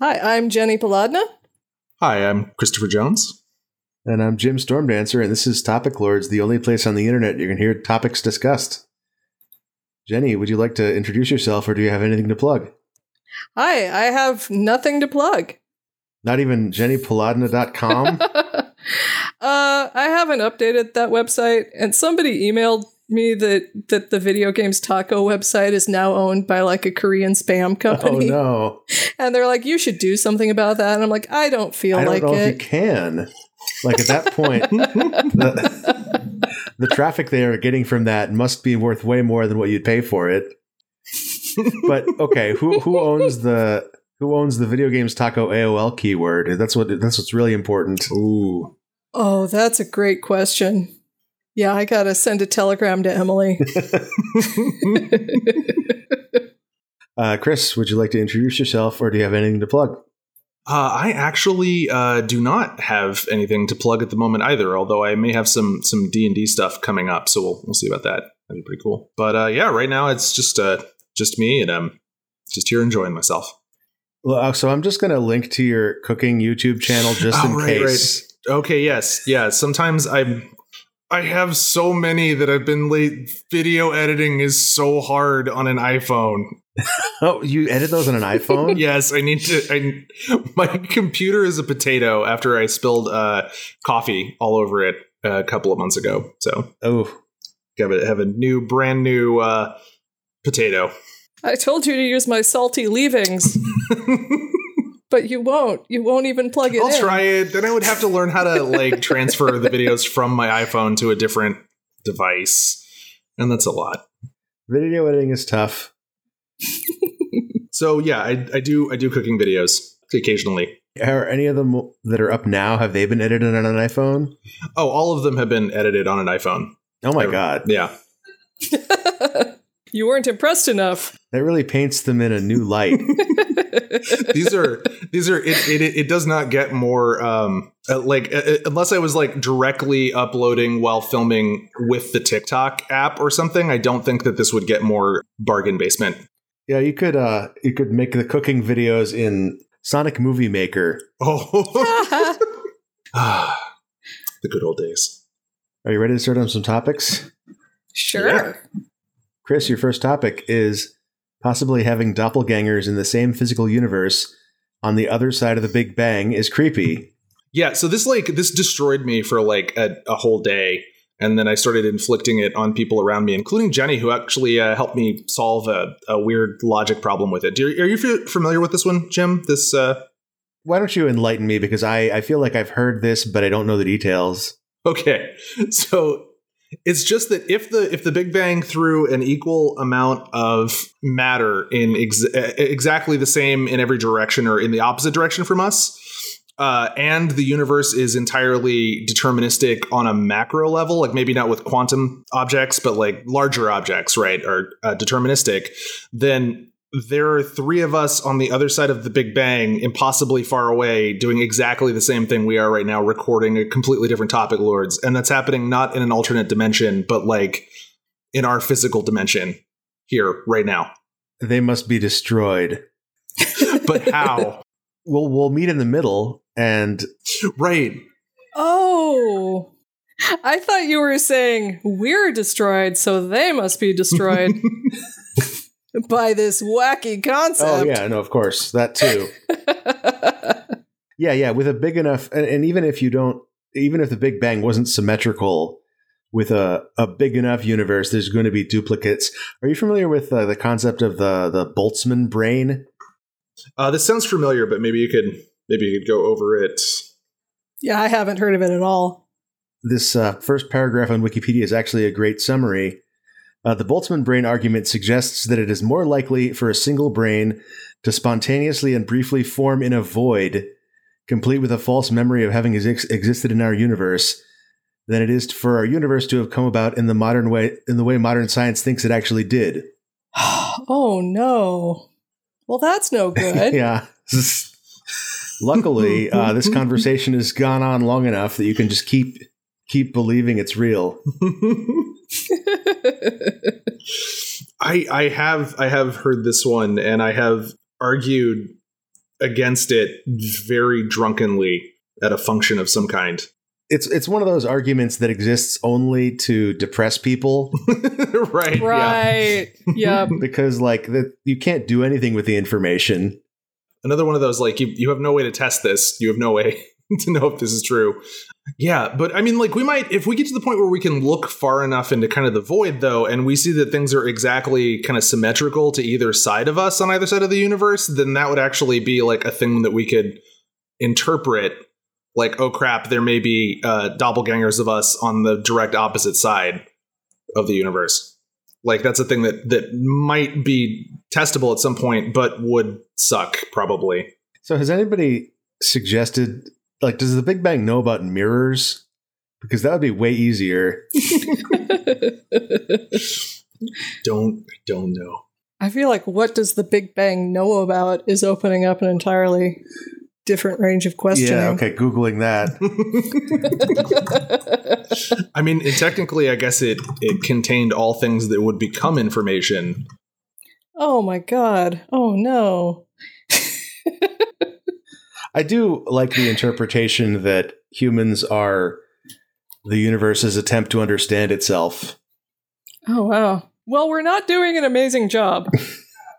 Hi, I'm Jenni Polodna. Hi, I'm Christopher Jones. And I'm Jim Stormdancer, and this is Topic Lords, the only place on the internet you can hear topics discussed. Jenni, would you like to introduce yourself, or do you have anything to plug? Hi, I have nothing to plug. Not even JenniPolodna.com? I haven't updated that website, and somebody emailed me that the video games taco website is now owned by like a Korean spam company. Oh no. And they're like, you should do something about that. And I'm like, I don't know if you can. Like at that point, the traffic they are getting from that must be worth way more than what you'd pay for it. But okay, who owns the video games taco AOL keyword? That's what's really important. Ooh. Oh, that's a great question. Yeah, I gotta send a telegram to Emily. Chris, would you like to introduce yourself, or do you have anything to plug? I actually do not have anything to plug at the moment either, although I may have some D&D stuff coming up, so we'll see about that. That'd be pretty cool. But yeah, right now it's just me, and I'm just here enjoying myself. Well, so I'm just going to link to your cooking YouTube channel just in case. Right. Okay, yes. Yeah, sometimes I have so many that I've been late. Video editing is so hard on an iPhone. Oh, you edit those on an iPhone? Yes, I need to. My computer is a potato after I spilled coffee all over it a couple of months ago. So, have a brand new potato. I told you to use my salty leavings. But you won't. You won't even plug it in. I'll try it. Then I would have to learn how to transfer the videos from my iPhone to a different device. And that's a lot. Video editing is tough. So, yeah, I do cooking videos occasionally. Are any of them that are up now, have they been edited on an iPhone? Oh, all of them have been edited on an iPhone. Oh, my God. Yeah. You weren't impressed enough. That really paints them in a new light. It does not get more unless I was directly uploading while filming with the TikTok app or something. I don't think that this would get more bargain basement. Yeah, you could make the cooking videos in Sonic Movie Maker. Oh, the good old days. Are you ready to start on some topics? Sure. Yeah. Chris, your first topic is possibly having doppelgangers in the same physical universe on the other side of the Big Bang is creepy. Yeah, so this destroyed me for a whole day, and then I started inflicting it on people around me, including Jenni, who actually helped me solve a weird logic problem with it. Are you familiar with this one, Jim? This? Why don't you enlighten me, because I feel like I've heard this, but I don't know the details. Okay, so... It's just that if the Big Bang threw an equal amount of matter in exactly the same in every direction or in the opposite direction from us, and the universe is entirely deterministic on a macro level, maybe not with quantum objects, but larger objects, right, are deterministic, then there are three of us on the other side of the Big Bang, impossibly far away, doing exactly the same thing we are right now, recording a completely different Topic Lords. And that's happening not in an alternate dimension, but in our physical dimension here right now. They must be destroyed. But how? Well, we'll meet in the middle and... Right. Oh, I thought you were saying we're destroyed, so they must be destroyed. By this wacky concept. Oh, yeah, no, of course. That too. Yeah, with a big enough... And even if the Big Bang wasn't symmetrical, with a big enough universe, there's going to be duplicates. Are you familiar with the concept of the Boltzmann brain? This sounds familiar, but maybe you could go over it. Yeah, I haven't heard of it at all. This first paragraph on Wikipedia is actually a great summary. The Boltzmann brain argument suggests that it is more likely for a single brain to spontaneously and briefly form in a void, complete with a false memory of having existed in our universe, than it is for our universe to have come about in the modern way, in the way modern science thinks it actually did. Oh, no. Well, that's no good. Yeah. Luckily, this conversation has gone on long enough that you can just keep believing it's real. I have heard this one, and I have argued against it very drunkenly at a function of some kind. It's one of those arguments that exists only to depress people. Right. Right. Yeah. Because like that, you can't do anything with the information. Another one of those, like, you have no way to test this. You have no way to know if this is true. Yeah. But I mean, like, we might, if we get to the point where we can look far enough into kind of the void, though, and we see that things are exactly kind of symmetrical to either side of us on either side of the universe, then that would actually be like a thing that we could interpret. Like, oh, crap, there may be doppelgangers of us on the direct opposite side of the universe. Like, that's a thing that might be testable at some point, but would suck, probably. So has anybody suggested, like, does the Big Bang know about mirrors? Because that would be way easier. I don't know. I feel like what does the Big Bang know about is opening up an entirely different range of questioning. Yeah, okay, Googling that. I mean, technically, I guess it contained all things that would become information. Oh my god. Oh no. I do like the interpretation that humans are the universe's attempt to understand itself. Oh wow. Well, we're not doing an amazing job.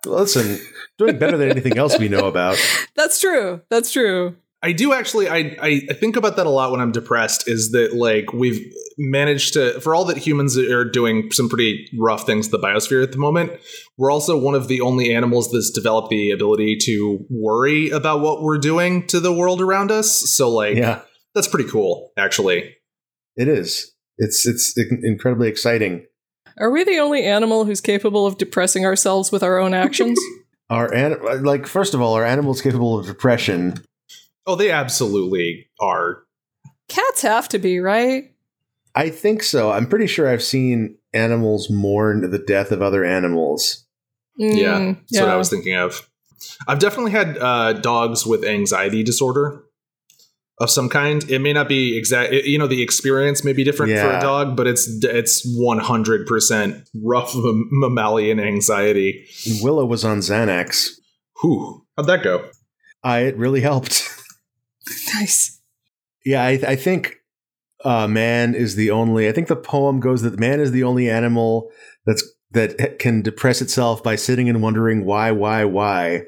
Listen, doing better than anything else we know about. That's true. That's true. I do actually, I think about that a lot when I'm depressed, is that like we've managed to, for all that humans are doing some pretty rough things to the biosphere at the moment, we're also one of the only animals that's developed the ability to worry about what we're doing to the world around us. So like, yeah, that's pretty cool, actually. It is. It's incredibly exciting. Are we the only animal who's capable of depressing ourselves with our own actions? First of all, are animals capable of depression? Oh, they absolutely are. Cats have to be, right? I think so. I'm pretty sure I've seen animals mourn the death of other animals. Yeah, that's what I was thinking of. I've definitely had dogs with anxiety disorder of some kind. It may not be exact, you know, the experience may be different for a dog, but it's 100% rough mammalian anxiety. Willow was on Xanax. Whew. How'd that go? It really helped. Nice. Yeah, I think man is the only, I think the poem goes that man is the only animal that can depress itself by sitting and wondering why.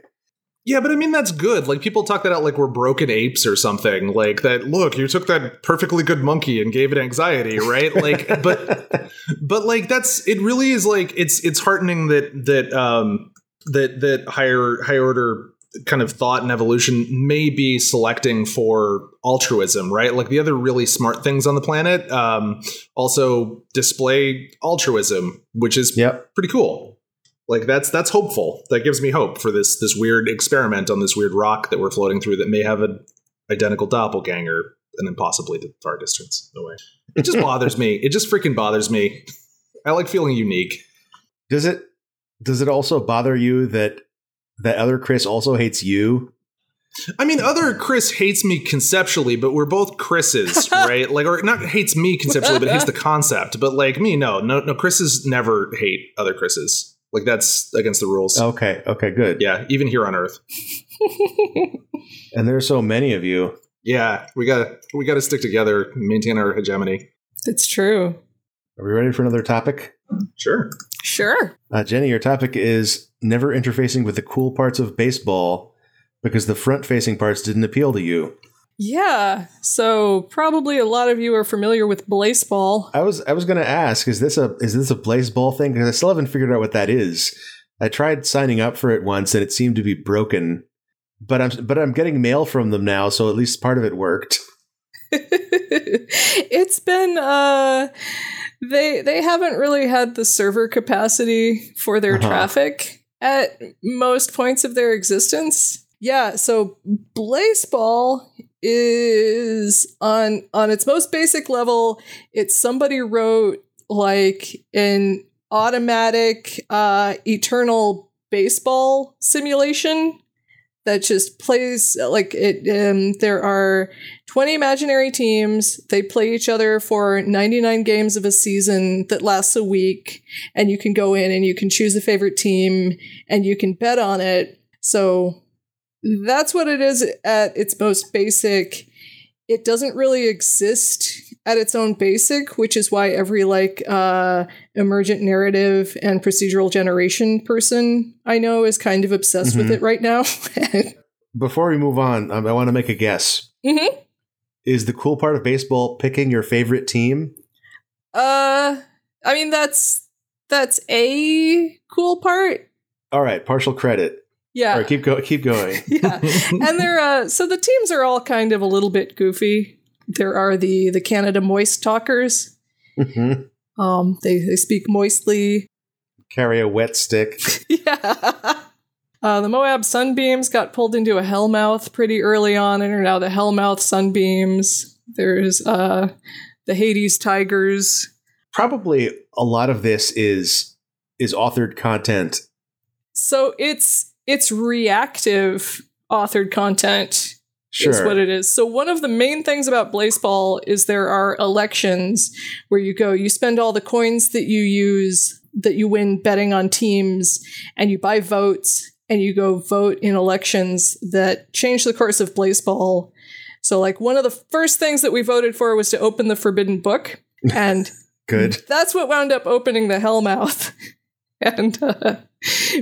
Yeah, but I mean, that's good. Like, people talk that out like we're broken apes or something. Like, that, look, you took that perfectly good monkey and gave it anxiety, right? Like, but like, that's, it really is like, it's heartening that higher order kind of thought and evolution may be selecting for altruism, right? Like, the other really smart things on the planet also display altruism, which is pretty cool. Like, that's hopeful. That gives me hope for this weird experiment on this weird rock that we're floating through that may have an identical doppelganger and then possibly to far distance away. It just bothers me. It just freaking bothers me. I like feeling unique. Does it also bother you that other Chris also hates you? I mean, other Chris hates me conceptually, but we're both Chris's, right? Like, or not hates me conceptually, but hates the concept. But like me, no, Chris's never hate other Chris's. Like, that's against the rules. Okay, good. Yeah, even here on Earth. And there are so many of you. Yeah, we gotta stick together and maintain our hegemony. It's true. Are we ready for another topic? Sure. Jenni, your topic is never interfacing with the cool parts of baseball because the front-facing parts didn't appeal to you. Yeah, so probably a lot of you are familiar with Blaseball. I was going to ask, is this a Blaseball thing? Because I still haven't figured out what that is. I tried signing up for it once, and it seemed to be broken. But I'm getting mail from them now, so at least part of it worked. It's been they haven't really had the server capacity for their traffic at most points of their existence. Yeah, so Blaseball is on its most basic level, it's somebody wrote like an automatic eternal baseball simulation that just plays like it. There are 20 imaginary teams. They play each other for 99 games of a season that lasts a week, and you can go in and you can choose a favorite team and you can bet on it. So That's what it is at its most basic. It doesn't really exist at its own basic, which is why every emergent narrative and procedural generation person I know is kind of obsessed with it right now. Before we move on, I want to make a guess. Mm-hmm. Is the cool part of baseball picking your favorite team? I mean, that's a cool part. All right. Partial credit. Yeah. All right, keep going. Yeah. And they're, so the teams are all kind of a little bit goofy. There are the Canada Moist Talkers. Mm-hmm. They speak moistly. Carry a wet stick. Yeah. The Moab Sunbeams got pulled into a Hellmouth pretty early on and are now the Hellmouth Sunbeams. There's the Hades Tigers. Probably a lot of this is authored content. So it's reactive authored content is what it is. So one of the main things about Blaseball is there are elections where you spend all the coins that you use, that you win betting on teams, and you buy votes, and you go vote in elections that change the course of Blaseball. So one of the first things that we voted for was to open the Forbidden Book. And good. That's what wound up opening the Hellmouth. And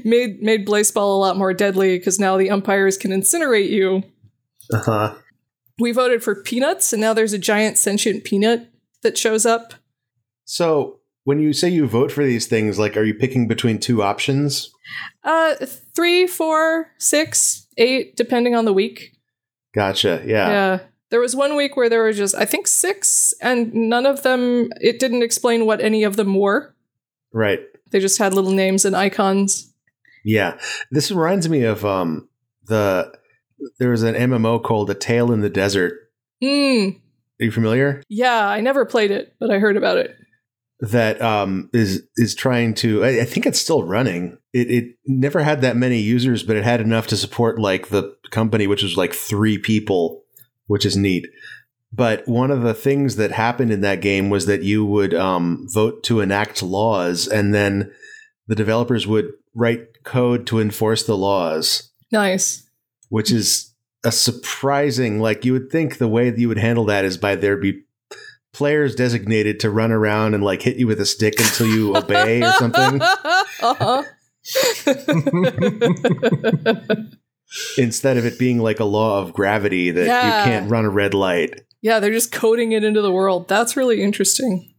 made Blaseball a lot more deadly because now the umpires can incinerate you. Uh-huh. We voted for peanuts, and now there's a giant sentient peanut that shows up. So when you say you vote for these things, are you picking between two options? 3, 4, 6, 8, depending on the week. Gotcha. Yeah. Yeah. There was one week where there were just, I think, 6, and none of them, it didn't explain what any of them were. Right. They just had little names and icons. Yeah. This reminds me of there was an MMO called A Tale in the Desert. Mm. Are you familiar? Yeah, I never played it, but I heard about it. That is trying to, I think it's still running. It never had that many users, but it had enough to support the company, which was 3 people, which is neat. But one of the things that happened in that game was that you would vote to enact laws, and then the developers would write code to enforce the laws. Nice. Which is a surprising, you would think the way that you would handle that is by there be players designated to run around and hit you with a stick until you obey or something. Uh-huh. Instead of it being a law of gravity that you can't run a red light. Yeah, they're just coding it into the world. That's really interesting.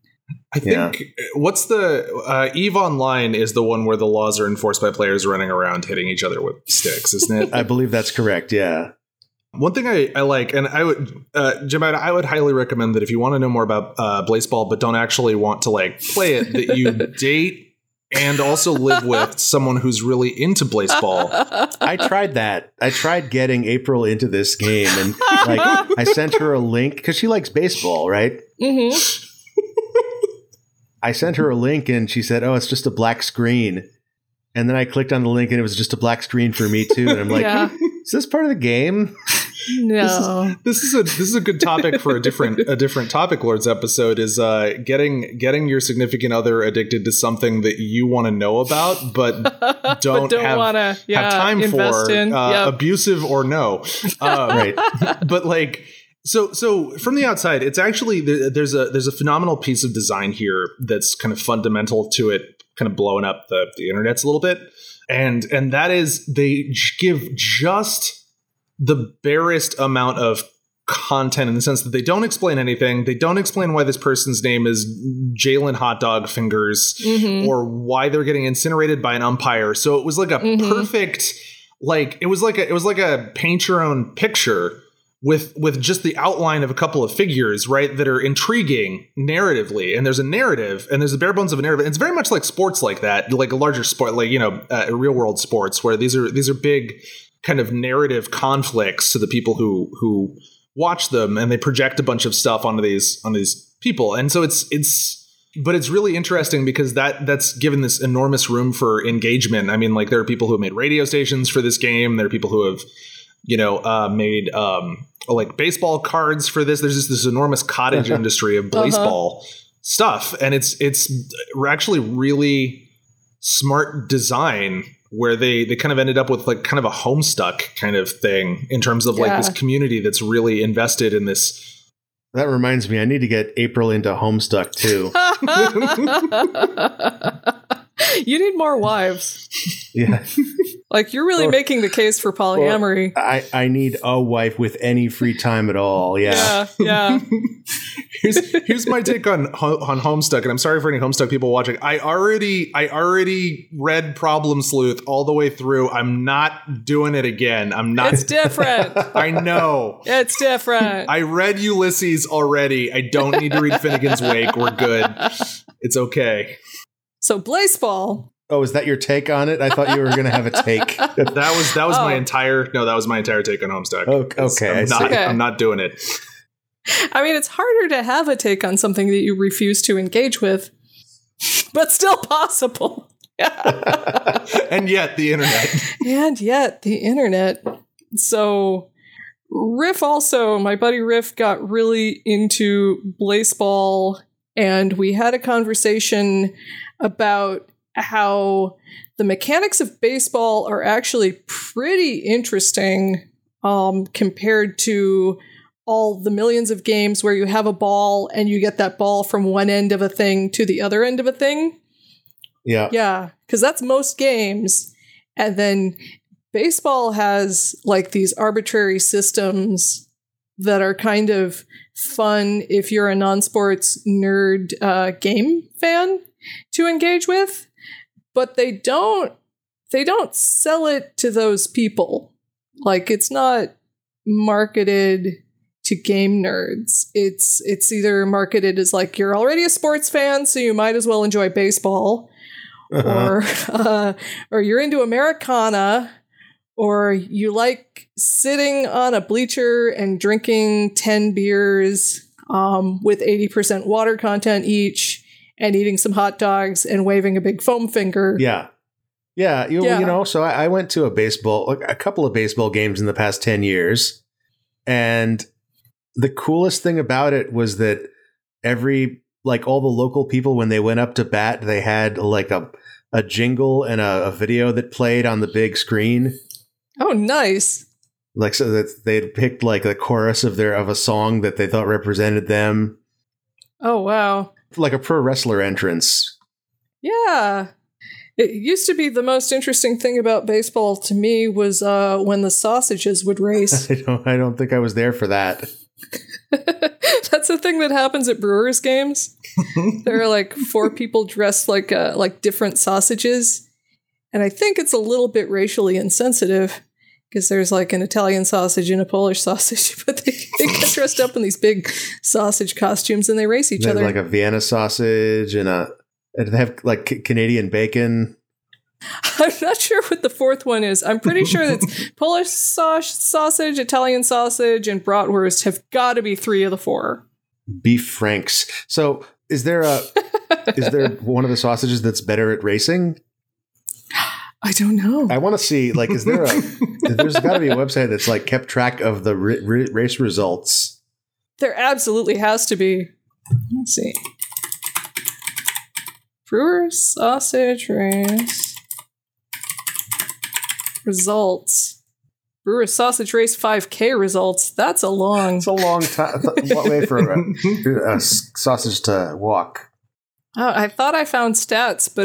I think, what's the... EVE Online is the one where the laws are enforced by players running around hitting each other with sticks, isn't it? I believe that's correct, yeah. One thing I like, and I would... Jim, I would highly recommend that if you want to know more about Blaseball, but don't actually want to, play it, that you date... and also live with someone who's really into Blaseball. I tried that. I tried getting April into this game, and I sent her a link because she likes baseball, right? Mm-hmm. I sent her a link, and she said, "Oh, it's just a black screen." And then I clicked on the link, and it was just a black screen for me too. And I'm like, "Is this part of the game?" No. This is a good topic for a different Topic Lords episode, is getting your significant other addicted to something that you want to know about but don't have time for in. Abusive or no. Right. But so from the outside, it's actually there's a phenomenal piece of design here that's kind of fundamental to it, kind of blowing up the internet's a little bit. And that is they give just the barest amount of content in the sense that they don't explain anything. They don't explain why this person's name is Jaylen Hotdogfingers or why they're getting incinerated by an umpire. So it was a perfect, it was like a paint your own picture with just the outline of a couple of figures, right, that are intriguing narratively. And there's a narrative, and there's the bare bones of a narrative. And it's very much like sports like that, like a larger sport, real world sports, where these are big kind of narrative conflicts to the people who watch them, and they project a bunch of stuff onto these people. And so it's really interesting because that's given this enormous room for engagement. I mean, there are people who have made radio stations for this game. There are people who have, made baseball cards for this. There's just this enormous cottage industry of baseball stuff. And it's actually really smart design where they kind of ended up with like kind of a Homestuck kind of thing in terms of like this community that's really invested in this. That reminds me, I need to get April into Homestuck too. You need more wives. Yeah. Like, you're really making the case for polyamory. I need a wife with any free time at all. Yeah. Yeah. Here's my take on Homestuck, and I'm sorry for any Homestuck people watching. I already read Problem Sleuth all the way through. I'm not doing it again. It's different. I know. It's different. I read Ulysses already. I don't need to read Finnegan's Wake. We're good. It's okay. So Blaseball. Oh, is that your take on it? I thought you were going to have a take. That was my entire take on Homestuck. Okay, I'm not doing it. I mean, it's harder to have a take on something that you refuse to engage with, but still possible. And yet the internet. So Riff also, my buddy Riff got really into Blaseball, and we had a conversation about how the mechanics of baseball are actually pretty interesting compared to all the millions of games where you have a ball and you get that ball from one end of a thing to the other end of a thing. Yeah. Yeah. Because that's most games. And then baseball has like these arbitrary systems that are kind of fun if you're a non-sports nerd game fan to engage with. But they don't sell it to those people. Like, it's not marketed to game nerds. It's either marketed as like, you're already a sports fan, so you might as well enjoy baseball, or you're into Americana, or you like sitting on a bleacher and drinking 10 beers with 80% water content each, and eating some hot dogs and waving a big foam finger. Yeah. Yeah. You know, so I went to a couple of baseball games in the past 10 years. And the coolest thing about it was that all the local people, when they went up to bat, they had like a jingle and a video that played on the big screen. Oh, nice. Like, so that they'd picked like the chorus of a song that they thought represented them. Oh, wow. Like a pro wrestler entrance. Yeah. It used to be the most interesting thing about baseball to me was when the sausages would race. I don't think I was there for that. That's the thing that happens at Brewers games. There are like four people dressed like different sausages. And I think it's a little bit racially insensitive, because there's like an Italian sausage and a Polish sausage, but they get dressed up in these big sausage costumes and they race each other. Like a Vienna sausage and they have like Canadian bacon. I'm not sure what the fourth one is. I'm pretty sure that's Polish sausage, Italian sausage, and bratwurst have got to be three of the four. Beef franks. So is there is there one of the sausages that's better at racing? I don't know. I want to see, like, is there there's got to be a website that's like kept track of the race results. There absolutely has to be. Let's see. Brewers sausage race results. Brewers sausage race 5K results. That's a long. It's a long time. What way for a sausage to walk? Oh, I thought I found stats, but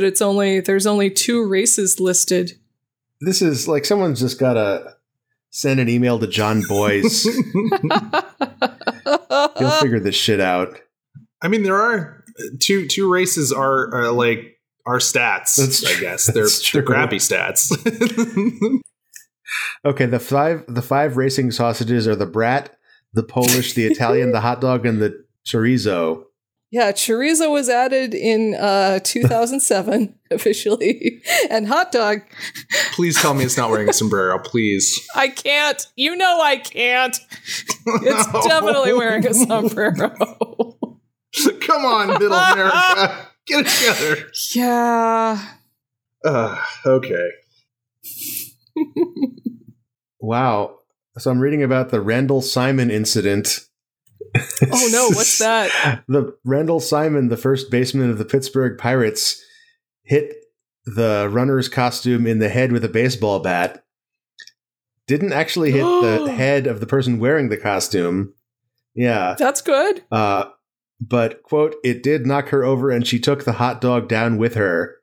there's only two races listed. This is like someone's just got to send an email to John Boyce. He'll figure this shit out. I mean, there are two races are like our stats. That's, I guess they're crappy stats. Okay, the five racing sausages are the brat, the Polish, the Italian, the hot dog, and the chorizo. Yeah, chorizo was added in 2007 officially, and hot dog. Please tell me it's not wearing a sombrero, please. I can't. You know I can't. It's definitely wearing a sombrero. Come on, Middle America. Get it together. Yeah. Okay. Wow. So I'm reading about the Randall Simon incident. Oh no, what's that? The Randall Simon, the first baseman of the Pittsburgh Pirates, hit the runner's costume in the head with a baseball bat didn't actually hit the head of the person wearing the costume. Yeah. That's good. But, quote, it did knock her over and she took the hot dog down with her.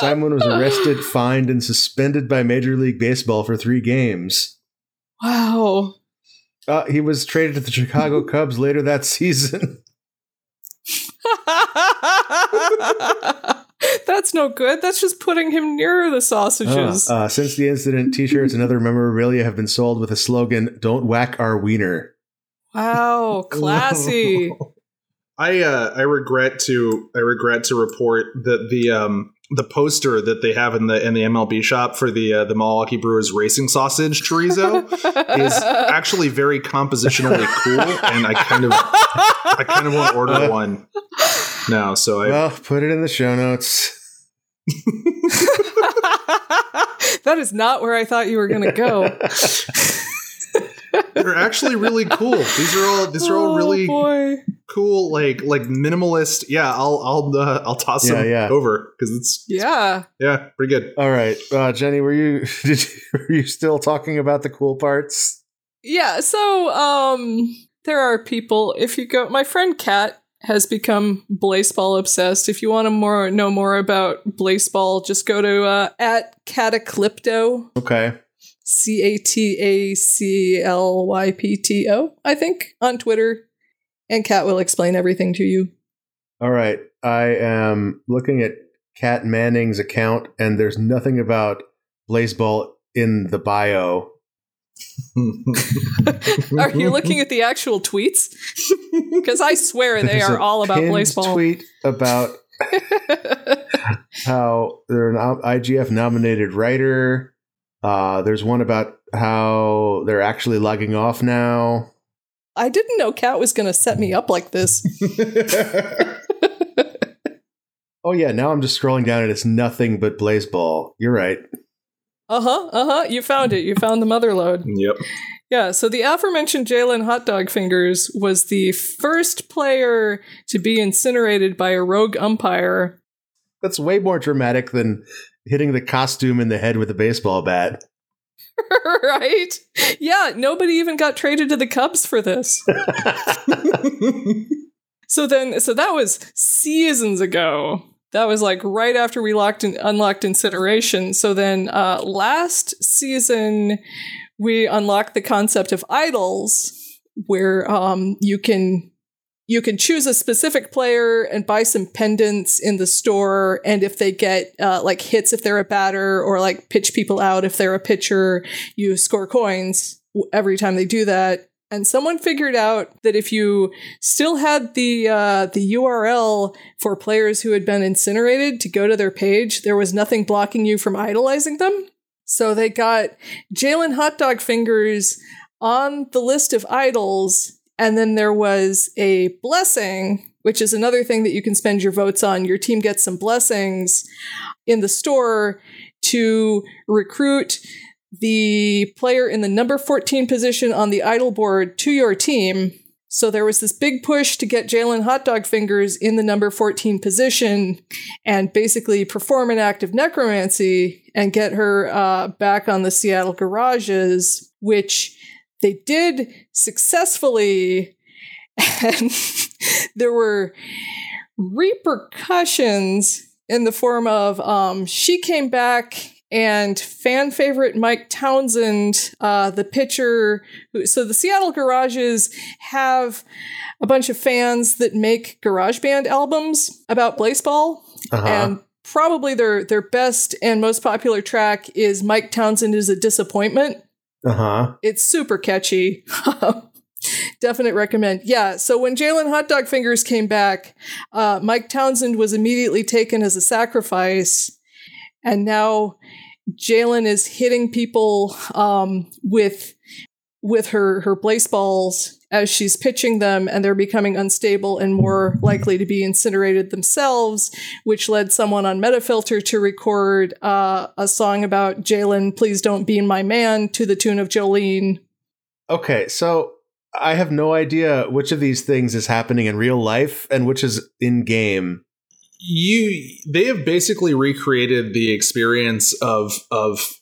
Simon was arrested, fined, and suspended by Major League Baseball for 3 games. Wow. He was traded to the Chicago Cubs later that season. That's no good. That's just putting him nearer the sausages. Since the incident, t-shirts and other memorabilia have been sold with a slogan, "Don't whack our wiener." Wow, classy. I regret to report that the poster that they have in the MLB shop for the Milwaukee Brewers racing sausage chorizo is actually very compositionally cool, and I kind of want to order one now. So I'll put it in the show notes. That is not where I thought you were going to go. They're actually really cool. These are all really cool, like minimalist. Yeah, I'll toss them over because it's pretty good. All right, Jenni, were you still talking about the cool parts? Yeah. So there are people. If you go, my friend Kat has become Blaseball obsessed. If you want to know more about Blaseball, just go to @Cataclypto. Okay. CATACLYPTO, I think, on Twitter. And Kat will explain everything to you. All right. I am looking at Kat Manning's account, and there's nothing about Blaseball in the bio. Are you looking at the actual tweets? Because I swear they are all about Blaseball. Tweet about how they're an IGF-nominated writer. There's one about how they're actually logging off now. I didn't know Kat was going to set me up like this. Oh, yeah. Now I'm just scrolling down and it's nothing but Blaseball. You're right. Uh-huh. Uh-huh. You found it. You found the mother lode. Yep. Yeah. So the aforementioned Jaylen Hotdogfingers was the first player to be incinerated by a rogue umpire. That's way more dramatic than hitting the costume in the head with a baseball bat. Right? Yeah, nobody even got traded to the Cubs for this. So that was seasons ago. That was like right after we unlocked incineration. So then last season, we unlocked the concept of idols, where you can choose a specific player and buy some pendants in the store. And if they get like hits, if they're a batter, or like pitch people out, if they're a pitcher, you score coins every time they do that. And someone figured out that if you still had the URL for players who had been incinerated to go to their page, there was nothing blocking you from idolizing them. So they got Jaylen Hotdogfingers on the list of idols. And then there was a blessing, which is another thing that you can spend your votes on. Your team gets some blessings in the store to recruit the player in the number 14 position on the idol board to your team. So there was this big push to get Jaylen Hotdogfingers in the number 14 position and basically perform an act of necromancy and get her back on the Seattle Garages, which they did successfully, and there were repercussions in the form of she came back, and fan favorite Mike Townsend, the pitcher. So the Seattle Garages have a bunch of fans that make garage band albums about baseball. Uh-huh. And probably their best and most popular track is Mike Townsend is a Disappointment. Uh-huh. It's super catchy. Definite recommend. Yeah. So when Jaylen Hotdogfingers came back, Mike Townsend was immediately taken as a sacrifice. And now Jaylen is hitting people with her baseballs as she's pitching them, and they're becoming unstable and more likely to be incinerated themselves, which led someone on Metafilter to record a song about Jaylen, please don't bean my man, to the tune of Jolene. Okay, so I have no idea which of these things is happening in real life and which is in game. They have basically recreated the experience of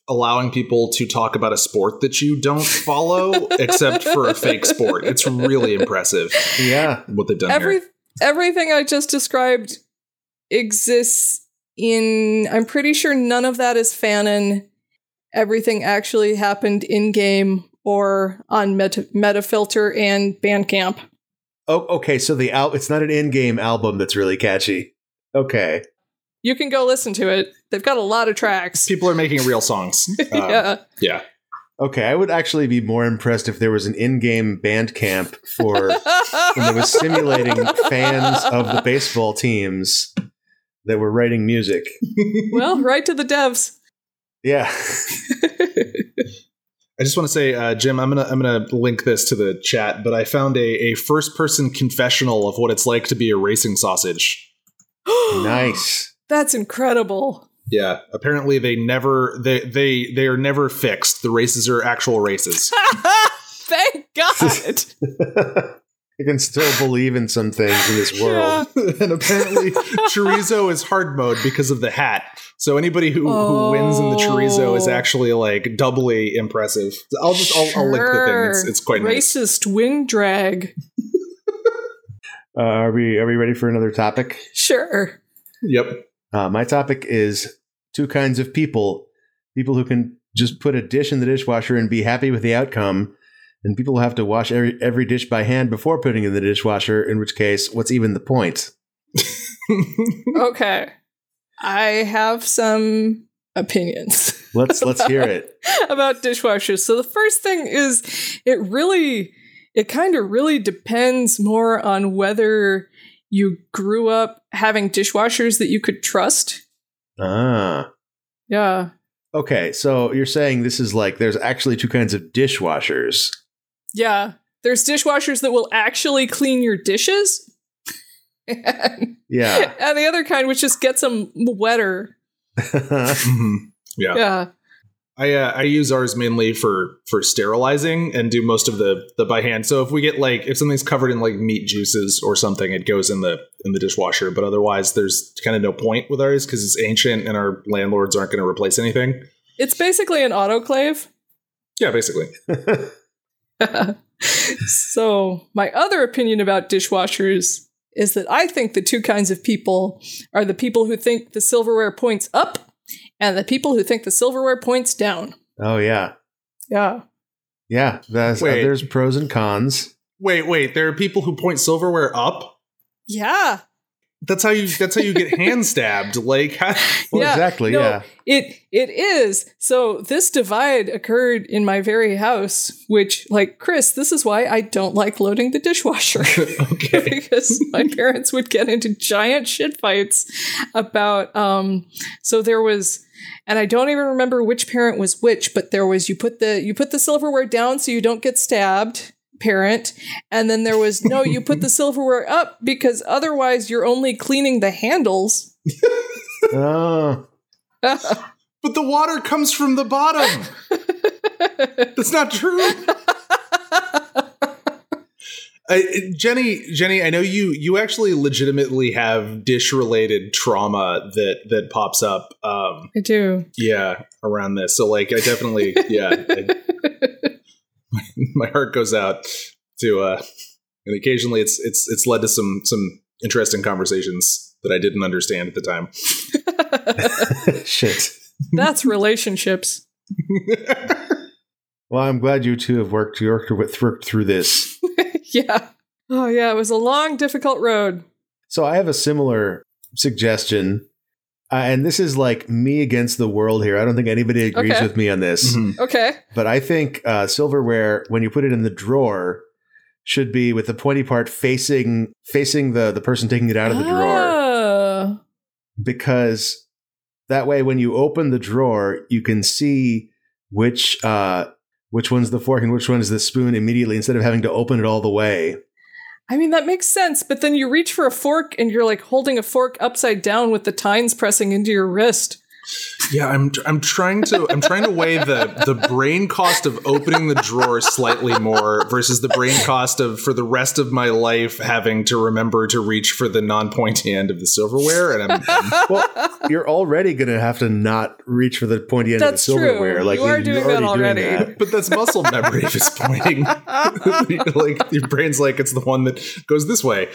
allowing people to talk about a sport that you don't follow, except for a fake sport. It's really impressive. Yeah, what they've done here. Everything I just described exists in. I'm pretty sure none of that is fanon. Everything actually happened in game or on Metafilter and Bandcamp. Oh, okay. So it's not an in-game album that's really catchy. Okay. You can go listen to it. They've got a lot of tracks. People are making real songs. Yeah. Okay, I would actually be more impressed if there was an in-game Bandcamp for when they were simulating fans of the baseball teams that were writing music. Well, right to the devs. Yeah. I just want to say, Jim, I'm gonna link this to the chat, but I found a first-person confessional of what it's like to be a racing sausage. Nice. That's incredible. Yeah. Apparently they are never fixed. The races are actual races. Thank God. I can still believe in some things in this world. Yeah. And apparently chorizo is hard mode because of the hat. So anybody who wins in the chorizo is actually like doubly impressive. So I'll link the thing. It's quite nice. Racist wing drag. Are we ready for another topic? Sure. Yep. My topic is two kinds of people. People who can just put a dish in the dishwasher and be happy with the outcome. And people who have to wash every dish by hand before putting it in the dishwasher, in which case, what's even the point? Okay. I have some opinions. Let's hear it. About dishwashers. So the first thing is it kind of really depends more on whether you grew up having dishwashers that you could trust. Ah. Yeah. Okay, so you're saying this is like there's actually two kinds of dishwashers. Yeah. There's dishwashers that will actually clean your dishes. Yeah. And the other kind, which just gets them wetter. Mm-hmm. Yeah. Yeah. I use ours mainly for sterilizing and do most of the by hand. So if we get if something's covered in meat juices or something, it goes in the dishwasher. But otherwise, there's kind of no point with ours because it's ancient and our landlords aren't going to replace anything. It's basically an autoclave. Yeah, basically. So my other opinion about dishwashers is that I think the two kinds of people are the people who think the silverware points up. And the people who think the silverware points down. Oh, yeah. Yeah. Yeah. There's pros and cons. Wait. There are people who point silverware up? Yeah. That's how you get hand stabbed. Exactly. No, yeah. It is. So this divide occurred in my very house, which Chris, this is why I don't like loading the dishwasher. Okay. Because my parents would get into giant shit fights about, so there was, and I don't even remember which parent was which, but there was, you put the silverware down so you don't get stabbed. Parent. And then there was, no, you put the silverware up because otherwise you're only cleaning the handles. Oh. But the water comes from the bottom. That's not true. Jenni, I know you actually legitimately have dish-related trauma that pops up. I do. Yeah, around this. So I definitely, yeah. My heart goes out to, and occasionally it's led to some interesting conversations that I didn't understand at the time. Shit. That's relationships. Well, I'm glad you two have worked through this. Yeah. Oh yeah. It was a long, difficult road. So I have a similar suggestion. And this is me against the world here. I don't think anybody agrees with me on this. Mm-hmm. Okay. But I think silverware, when you put it in the drawer, should be with the pointy part facing the person taking it out of the drawer. Because that way, when you open the drawer, you can see which one's the fork and which one is the spoon immediately instead of having to open it all the way. I mean, that makes sense, but then you reach for a fork and you're holding a fork upside down with the tines pressing into your wrist. Yeah, I'm trying to weigh the brain cost of opening the drawer slightly more versus the brain cost of for the rest of my life having to remember to reach for the non-pointy end of the silverware. And well, you're already going to have to not reach for the pointy end of the silverware. True. Like you're already doing that. But that's muscle memory if it's pointing. Like your brain's like it's the one that goes this way.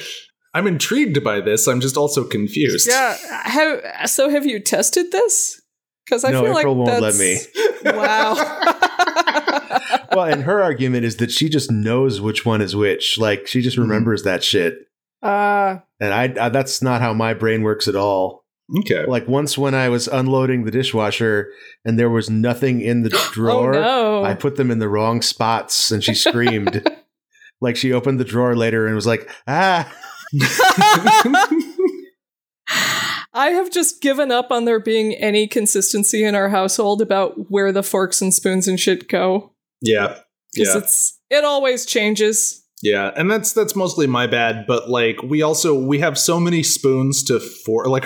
I'm intrigued by this. I'm just also confused. Yeah. Have you tested this? Because April won't let me. Wow. Well, and her argument is that she just knows which one is which. Like, she just remembers that shit. And that's not how my brain works at all. Okay. Like, once when I was unloading the dishwasher and there was nothing in the drawer, oh, no. I put them in the wrong spots and she screamed. Like, she opened the drawer later and was like, ah. I have just given up on there being any consistency in our household about where the forks and spoons and shit go. Yeah. Because it always changes. Yeah. And that's mostly my bad. But like we have so many spoons to fork. Like,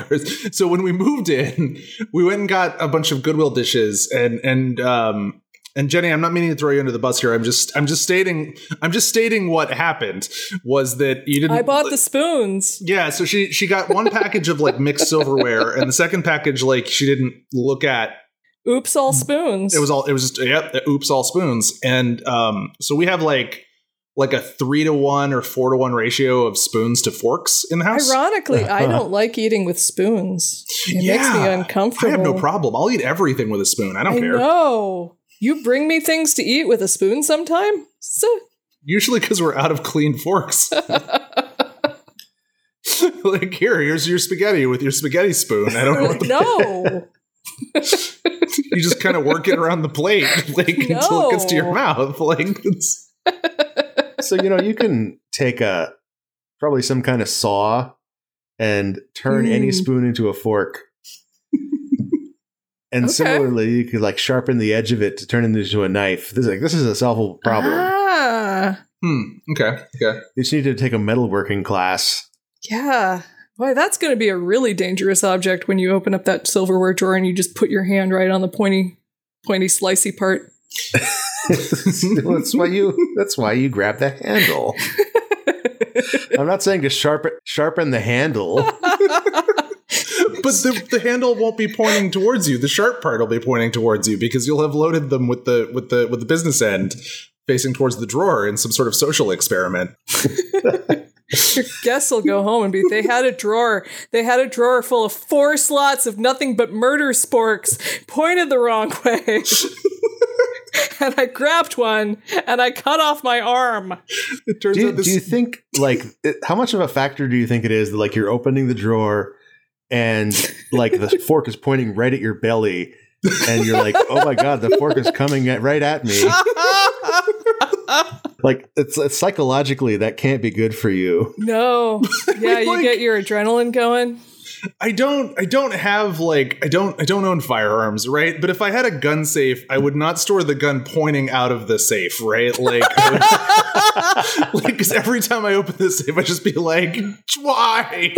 so when we moved in, we went and got a bunch of Goodwill dishes and Jenni, I'm not meaning to throw you under the bus here. I'm just stating what happened was that you didn't. I bought the spoons. Yeah, so she got one package of like mixed silverware, and the second package like she didn't look at. Oops, all spoons. Oops, all spoons. And so we have like a 3-to-1 or 4-to-1 ratio of spoons to forks in the house. Ironically, I don't like eating with spoons. It makes me uncomfortable. I have no problem. I'll eat everything with a spoon. I don't care. No. You bring me things to eat with a spoon sometime? Usually because we're out of clean forks. Like, here's your spaghetti with your spaghetti spoon. I don't know what the... No! You just kind of work it around the plate until it gets to your mouth. So, you can take probably some kind of saw and turn any spoon into a fork. And similarly, you could like sharpen the edge of it to turn it into a knife. This is a solvable problem. Ah. Okay. Okay. You just need to take a metalworking class. Yeah. Boy, that's going to be a really dangerous object when you open up that silverware drawer and you just put your hand right on the pointy, slicey part. That's why you grab the handle. I'm not saying to sharpen the handle. But the handle won't be pointing towards you. The sharp part will be pointing towards you because you'll have loaded them with the business end facing towards the drawer in some sort of social experiment. Your guests will go home and be. They had a drawer full of 4 slots of nothing but murder sporks pointed the wrong way. And I grabbed one and I cut off my arm. It turns out do you think how much of a factor do you think it is that like you're opening the drawer and like the fork is pointing right at your belly and you're like, oh my God, the fork is coming right at me. Like it's psychologically that can't be good for you. No. Yeah. You get your adrenaline going. I don't own firearms, right? But if I had a gun safe, I would not store the gun pointing out of the safe, right? Like, because every time I open the safe, I just be like, why?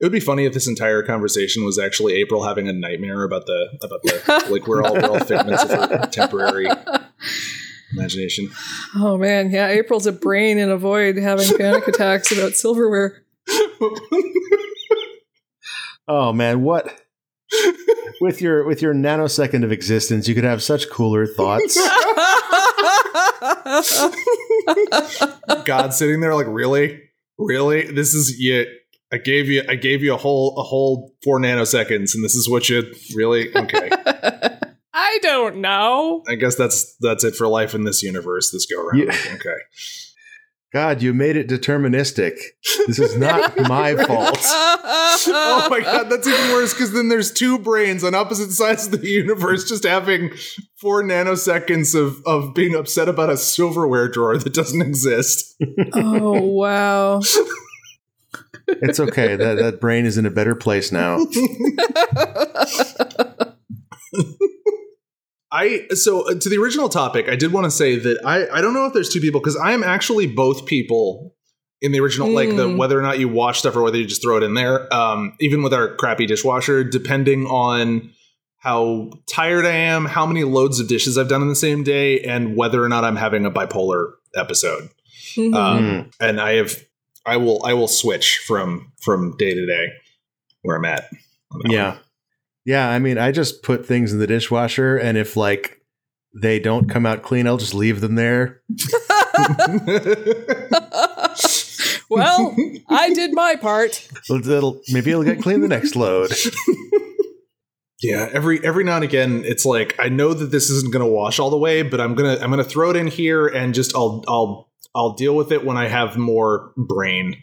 It would be funny if this entire conversation was actually April having a nightmare about the like we're all figments of her temporary imagination. Oh man, yeah, April's a brain in a void having panic attacks about silverware. Oh man, what with your nanosecond of existence you could have such cooler thoughts. God sitting there like really this is it. I gave you a whole 4 nanoseconds and this is what you really okay. I don't know. I guess that's it for life in this universe this go around. Yeah. Okay. God, you made it deterministic. This is not my fault. Oh my God, that's even worse because then there's 2 brains on opposite sides of the universe just having 4 nanoseconds of being upset about a silverware drawer that doesn't exist. Oh, wow. It's okay. That brain is in a better place now. So to the original topic, I did want to say that I don't know if there's 2 people because I am actually both people in the original, like the whether or not you wash stuff or whether you just throw it in there. Even with our crappy dishwasher, depending on how tired I am, how many loads of dishes I've done in the same day, and whether or not I'm having a bipolar episode. Mm-hmm. And I will switch from day to day where I'm at. Yeah. I mean, I just put things in the dishwasher, and if like they don't come out clean, I'll just leave them there. Well, I did my part. Maybe it'll get clean the next load. Yeah, every now and again, it's like, I know that this isn't going to wash all the way, but I'm gonna throw it in here and just I'll deal with it when I have more brain.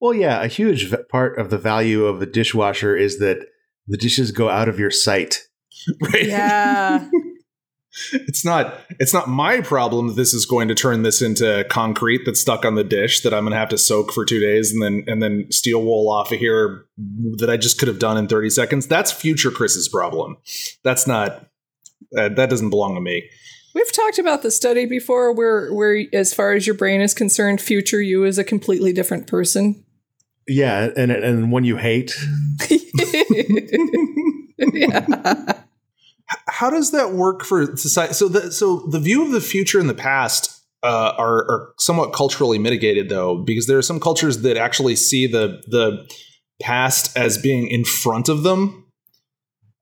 Well, yeah, a huge part of the value of a dishwasher is that the dishes go out of your sight. Right? Yeah. It's not my problem that this is going to turn this into concrete that's stuck on the dish that I'm going to have to soak for 2 days and then steel wool off of here that I just could have done in 30 seconds. That's future Chris's problem. That's not that doesn't belong to me. We've talked about the study before where as far as your brain is concerned, future you is a completely different person. Yeah, and one you hate. Yeah. How does that work for society? So the view of the future and the past are somewhat culturally mitigated, though, because there are some cultures that actually see the past as being in front of them.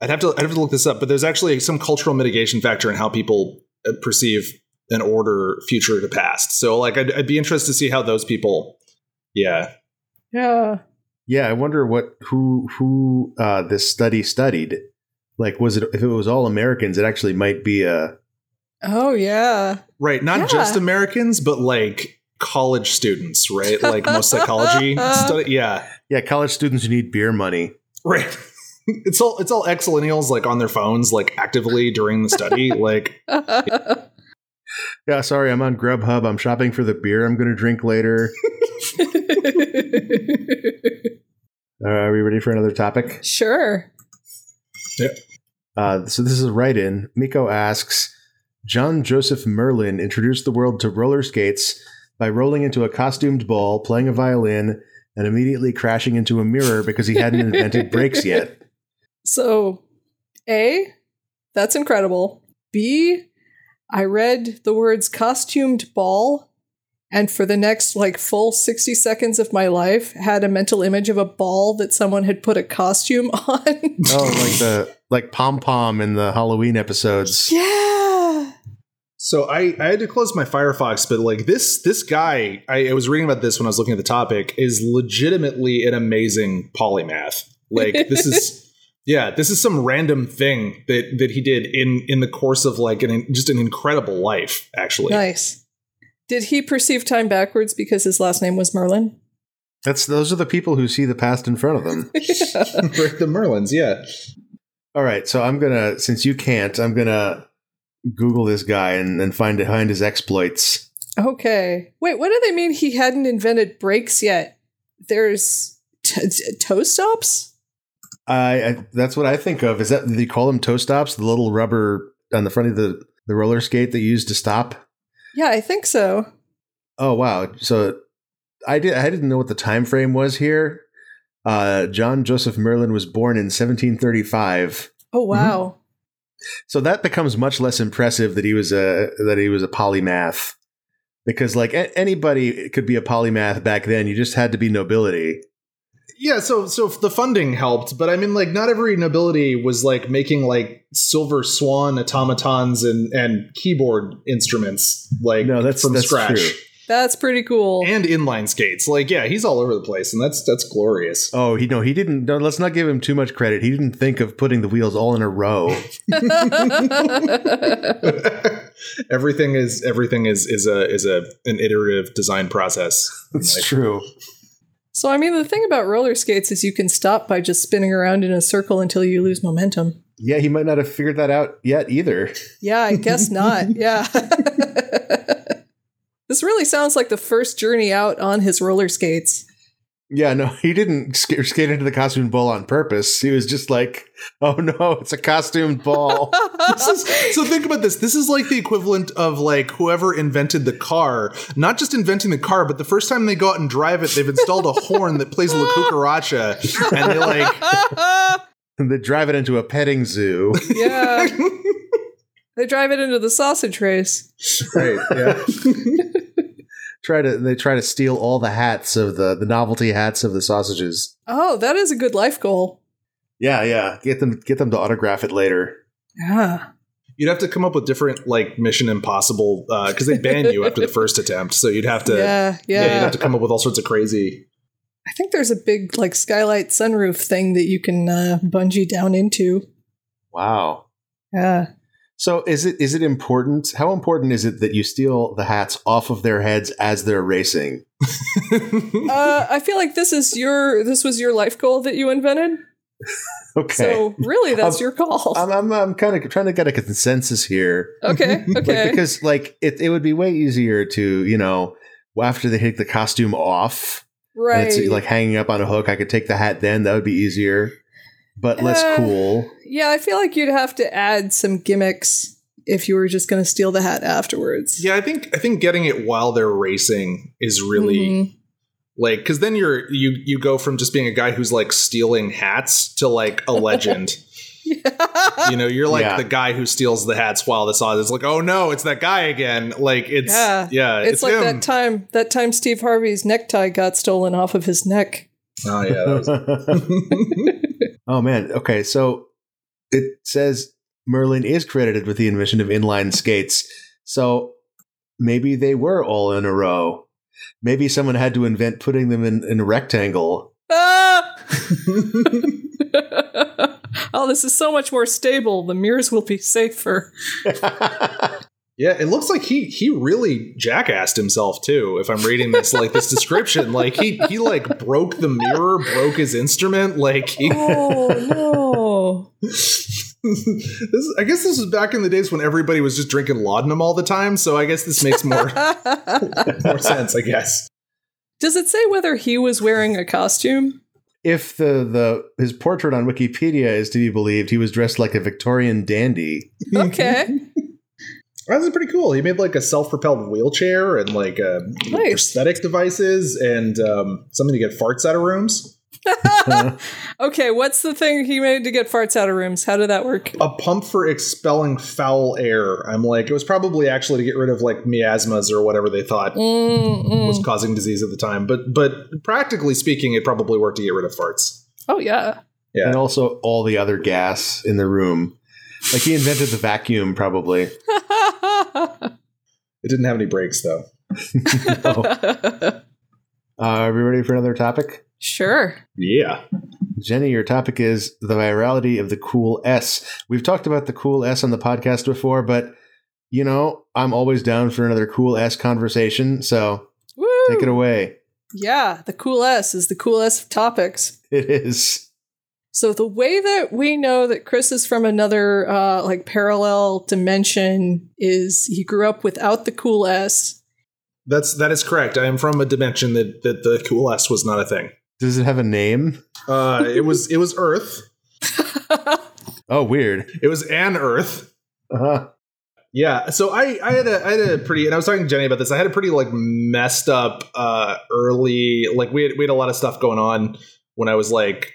I'd have to look this up, but there's actually some cultural mitigation factor in how people perceive and order future to past. So, like, I'd be interested to see how those people, yeah. I wonder who this study studied. Like, if it was all Americans, it actually might be a... Oh, yeah. Right. Not just Americans, but like college students, right? Like most psychology study. Yeah. Yeah. College students who need beer money. Right. It's all ex-millennials like on their phones, like actively during the study. Like, yeah, sorry. I'm on Grubhub. I'm shopping for the beer I'm going to drink later. Are we ready for another topic? Sure. Yep. So this is a write-in. Miko asks, John Joseph Merlin introduced the world to roller skates by rolling into a costumed ball, playing a violin, and immediately crashing into a mirror because he hadn't invented brakes yet. So, A, that's incredible. B, I read the words costumed ball, and for the next like full 60 seconds of my life, had a mental image of a ball that someone had put a costume on. Oh, like Pom Pom in the Halloween episodes. Yeah. So I had to close my Firefox, but like this guy, I was reading about this when I was looking at the topic, is legitimately an amazing polymath. Like this is, yeah, this is some random thing that he did in the course of like just an incredible life, actually. Nice. Did he perceive time backwards because his last name was Merlin? Those are the people who see the past in front of them. Yeah. The Merlins, yeah. All right, so since you can't, I'm going to Google this guy and find his exploits. Okay. Wait, what do they mean he hadn't invented brakes yet? There's toe stops? That's what I think of. Is that they call them toe stops, the little rubber on the front of the roller skate they use to stop? Yeah, I think so. Oh, wow. So I didn't know what the time frame was here. John Joseph Merlin was born in 1735. Oh, wow. Mm-hmm. So that becomes much less impressive that he was a polymath, because like anybody could be a polymath back then. You just had to be nobility. Yeah, so the funding helped, but I mean, like, not every nobility was like making like silver swan automatons and keyboard instruments. Like, no, that's scratch. True. That's pretty cool. And inline skates. Like, yeah, he's all over the place, and that's glorious. Oh, he didn't. No, let's not give him too much credit. He didn't think of putting the wheels all in a row. Everything is an iterative design process. That's true. So, I mean, the thing about roller skates is you can stop by just spinning around in a circle until you lose momentum. Yeah, he might not have figured that out yet either. Yeah, I guess not. Yeah. This really sounds like the first journey out on his roller skates. Yeah, no, he didn't skate into the costume ball on purpose. He was just like, oh no, it's a costume ball. So think about this. This is like the equivalent of like whoever invented the car, not just inventing the car, but the first time they go out and drive it, they've installed a horn that plays La Cucaracha. And they like... they drive it into a petting zoo. Yeah. They drive it into the sausage race. Right, yeah. They try to steal all the hats of the novelty hats of the sausages. Oh, that is a good life goal. Yeah, yeah. Get them to autograph it later. Yeah. You'd have to come up with different like Mission Impossible because they ban you after the first attempt. So you'd have to you'd have to come up with all sorts of crazy. I think there's a big like skylight sunroof thing that you can bungee down into. Wow. Yeah. So is it important? How important is it that you steal the hats off of their heads as they're racing? I feel like this was your life goal that you invented. Okay. So really, that's your call. I'm kind of trying to get a consensus here. Okay. Okay. Because like it would be way easier to, you know, after they take the costume off, right? It's like hanging up on a hook. I could take the hat then. That would be easier. But less cool. Yeah, I feel like you'd have to add some gimmicks if you were just going to steal the hat afterwards. Yeah, I think getting it while they're racing is really like, because then you go from just being a guy who's like stealing hats to like a legend. Yeah. You know, you're like the guy who steals the hats while the saw. It's like, oh no, it's that guy again. Like it's like him. That time Steve Harvey's necktie got stolen off of his neck. Oh yeah. That was oh, man. Okay, so it says Merlin is credited with the invention of inline skates. So maybe they were all in a row. Maybe someone had to invent putting them in a rectangle. Ah! Oh, this is so much more stable. The mirrors will be safer. Yeah, it looks like he really jackassed himself too. If I'm reading this like this description, like he like broke the mirror, broke his instrument, like he... Oh no. I guess this was back in the days when everybody was just drinking laudanum all the time, so I guess this makes more sense, I guess. Does it say whether he was wearing a costume? If his portrait on Wikipedia is to be believed, he was dressed like a Victorian dandy. Okay. That was pretty cool. He made like a self-propelled wheelchair and like nice. Prosthetic devices and something to get farts out of rooms. Okay, what's the thing he made to get farts out of rooms? How did that work? A pump for expelling foul air. I'm like, it was probably actually to get rid of like miasmas or whatever they thought was causing disease at the time. But practically speaking, it probably worked to get rid of farts. Oh, yeah. Yeah. And also all the other gas in the room. Like he invented the vacuum, probably. It didn't have any brakes, though. No. Are we ready for another topic? Sure. Yeah. Jenni, your topic is the virality of the cool S. We've talked about the cool S on the podcast before, but, you know, I'm always down for another cool S conversation. So Woo! Take it away. Yeah. The cool S is the coolest of topics. It is. So the way that we know that Chris is from another like parallel dimension is he grew up without the cool S. That is correct. I am from a dimension that the cool S was not a thing. Does it have a name? It was Earth. Oh, weird. It was an Earth. Uh-huh. Yeah. So I had a pretty, and I was talking to Jenni about this. I had a pretty like messed up early, like we had a lot of stuff going on when I was like,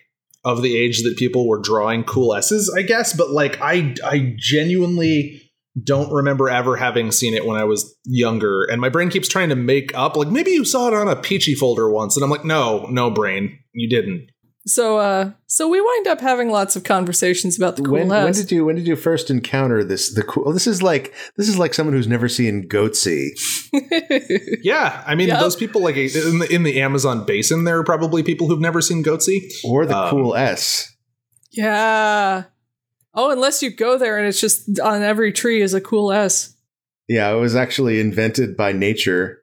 of the age that people were drawing cool S's, I guess. But like, I genuinely don't remember ever having seen it when I was younger. And my brain keeps trying to make up, like, maybe you saw it on a peachy folder once. And I'm like, no brain, you didn't. So we wind up having lots of conversations about the cool S. When did you first encounter this? The cool, this is like someone who's never seen Goatsy. Yeah, I mean, those people like in the Amazon basin, there are probably people who've never seen Goatsy or the cool S. Yeah. Oh, unless you go there and it's just on every tree is a cool S. Yeah, it was actually invented by nature.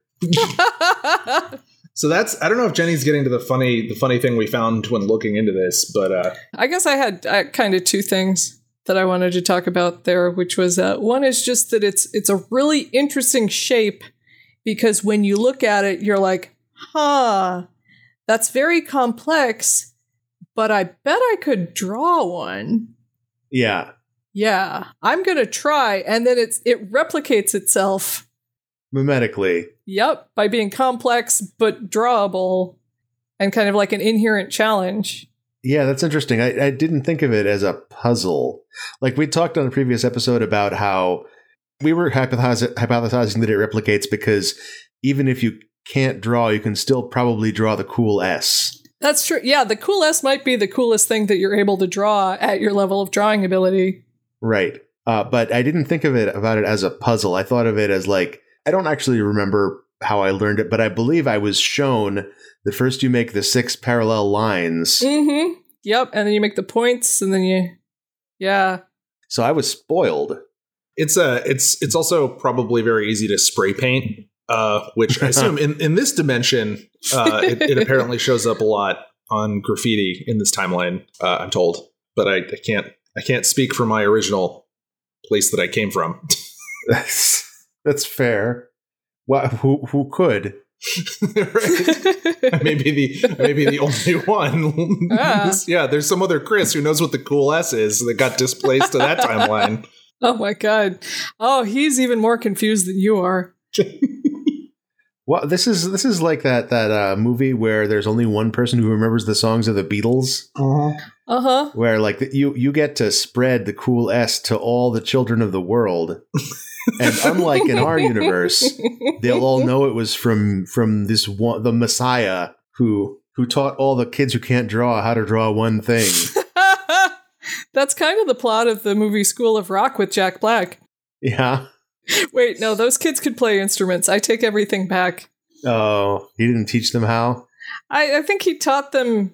So that's, I don't know if Jenny's getting to the funny thing we found when looking into this, but. I guess I had kind of two things that I wanted to talk about there, which was one is just that it's a really interesting shape because when you look at it, you're like, huh, That's very complex, but I bet I could draw one. Yeah. Yeah, I'm going to try. And then it replicates itself. Mimetically. Yep, by being complex, but drawable and kind of like an inherent challenge. Yeah, that's interesting. I didn't think of it as a puzzle. Like we talked on a previous episode about how we were hypothesizing that it replicates because even if you can't draw, you can still probably draw the cool S. That's true. Yeah, the cool S might be the coolest thing that you're able to draw at your level of drawing ability. Right. But I didn't think of it about it as a puzzle. I thought of it as like, I don't actually remember how I learned it, but I believe I was shown that first you make the 6 parallel lines. Mm-hmm. Yep. And then you make the points and then yeah. So I was spoiled. It's also probably very easy to spray paint. Which I assume in this dimension, it apparently shows up a lot on graffiti in this timeline, I'm told. But I can't speak for my original place that I came from. That's fair. Well, who could? Right. Maybe the only one. Yeah, there's some other Chris who knows what the cool S is that got displaced to that timeline. Oh my god! Oh, he's even more confused than you are. Well, this is like that movie where there's only one person who remembers the songs of the Beatles. Uh huh. Where like you get to spread the cool S to all the children of the world, and unlike in our universe, they'll all know it was from this one, the Messiah who taught all the kids who can't draw how to draw one thing. That's kind of the plot of the movie School of Rock with Jack Black. Yeah. Wait, no, those kids could play instruments. I take everything back. Oh, he didn't teach them how? I think he taught them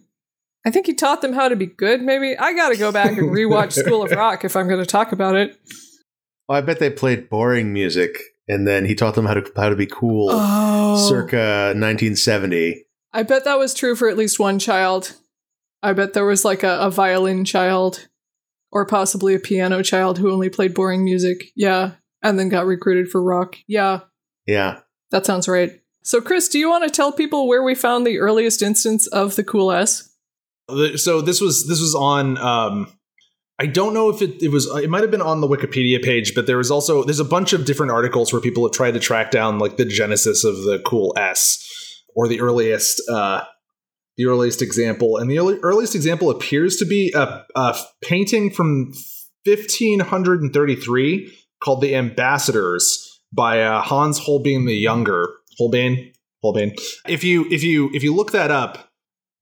how to be good, maybe. I gotta go back and rewatch School of Rock if I'm gonna talk about it. Oh, I bet they played boring music and then he taught them how to be cool circa 1970. I bet that was true for at least one child. I bet there was like a violin child or possibly a piano child who only played boring music. Yeah. And then got recruited for rock. Yeah. Yeah. That sounds right. So, Chris, do you want to tell people where we found the earliest instance of the cool S? So this was on, I don't know if it might have been on the Wikipedia page, but there's a bunch of different articles where people have tried to track down like the genesis of the cool S or the earliest example. And the earliest example appears to be a painting from 1533 called The Ambassadors by Hans Holbein the Younger. Holbein. If you look that up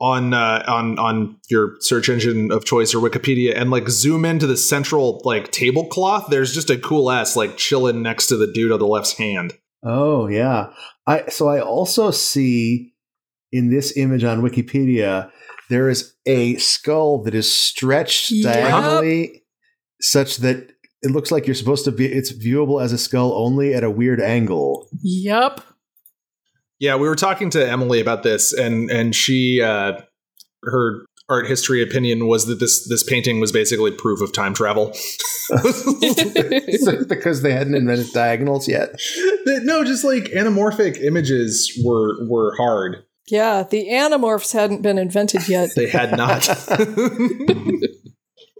on your search engine of choice or Wikipedia and like zoom into the central like tablecloth, there's just a cool S like chilling next to the dude on the left's hand. Oh yeah. I also see in this image on Wikipedia there is a skull that is stretched diagonally such that it looks like you're supposed to be. It's viewable as a skull only at a weird angle. Yep. Yeah, we were talking to Emily about this, and she, her art history opinion was that this painting was basically proof of time travel because they hadn't invented diagonals yet. No, just like anamorphic images were hard. Yeah, the anamorphs hadn't been invented yet. They had not,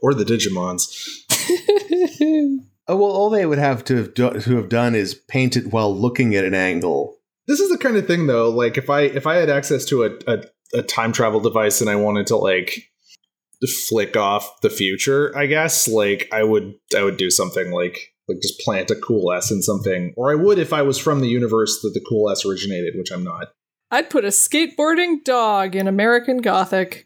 or the Digimons. Oh, well, all they would have to have done is paint it while looking at an angle. This is the kind of thing, though, like if I had access to a time travel device and I wanted to like flick off the future, I guess, like I would do something like just plant a cool S in something, or I would if I was from the universe that the cool S originated, which I'm not. I'd put a skateboarding dog in American Gothic.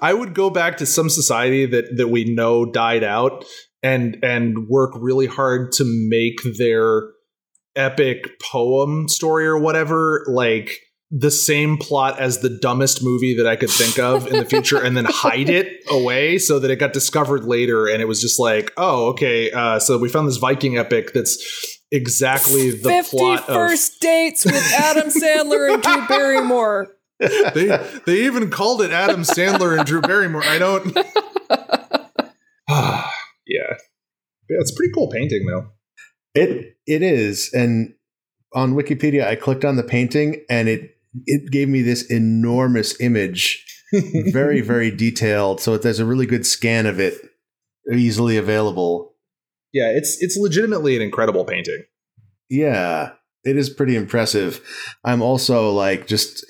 I would go back to some society that we know died out and work really hard to make their epic poem story or whatever, like the same plot as the dumbest movie that I could think of in the future and then hide it away so that it got discovered later. And it was just like, oh, okay. So we found this Viking epic that's exactly the 50 plot of... 51st Dates with Adam Sandler and Drew Barrymore. They even called it Adam Sandler and Drew Barrymore. I don't. Yeah, it's a pretty cool painting though. It is, and on Wikipedia, I clicked on the painting, and it it gave me this enormous image, very, very detailed. So there's a really good scan of it, easily available. Yeah, it's legitimately an incredible painting. Yeah, it is pretty impressive. I'm also like just,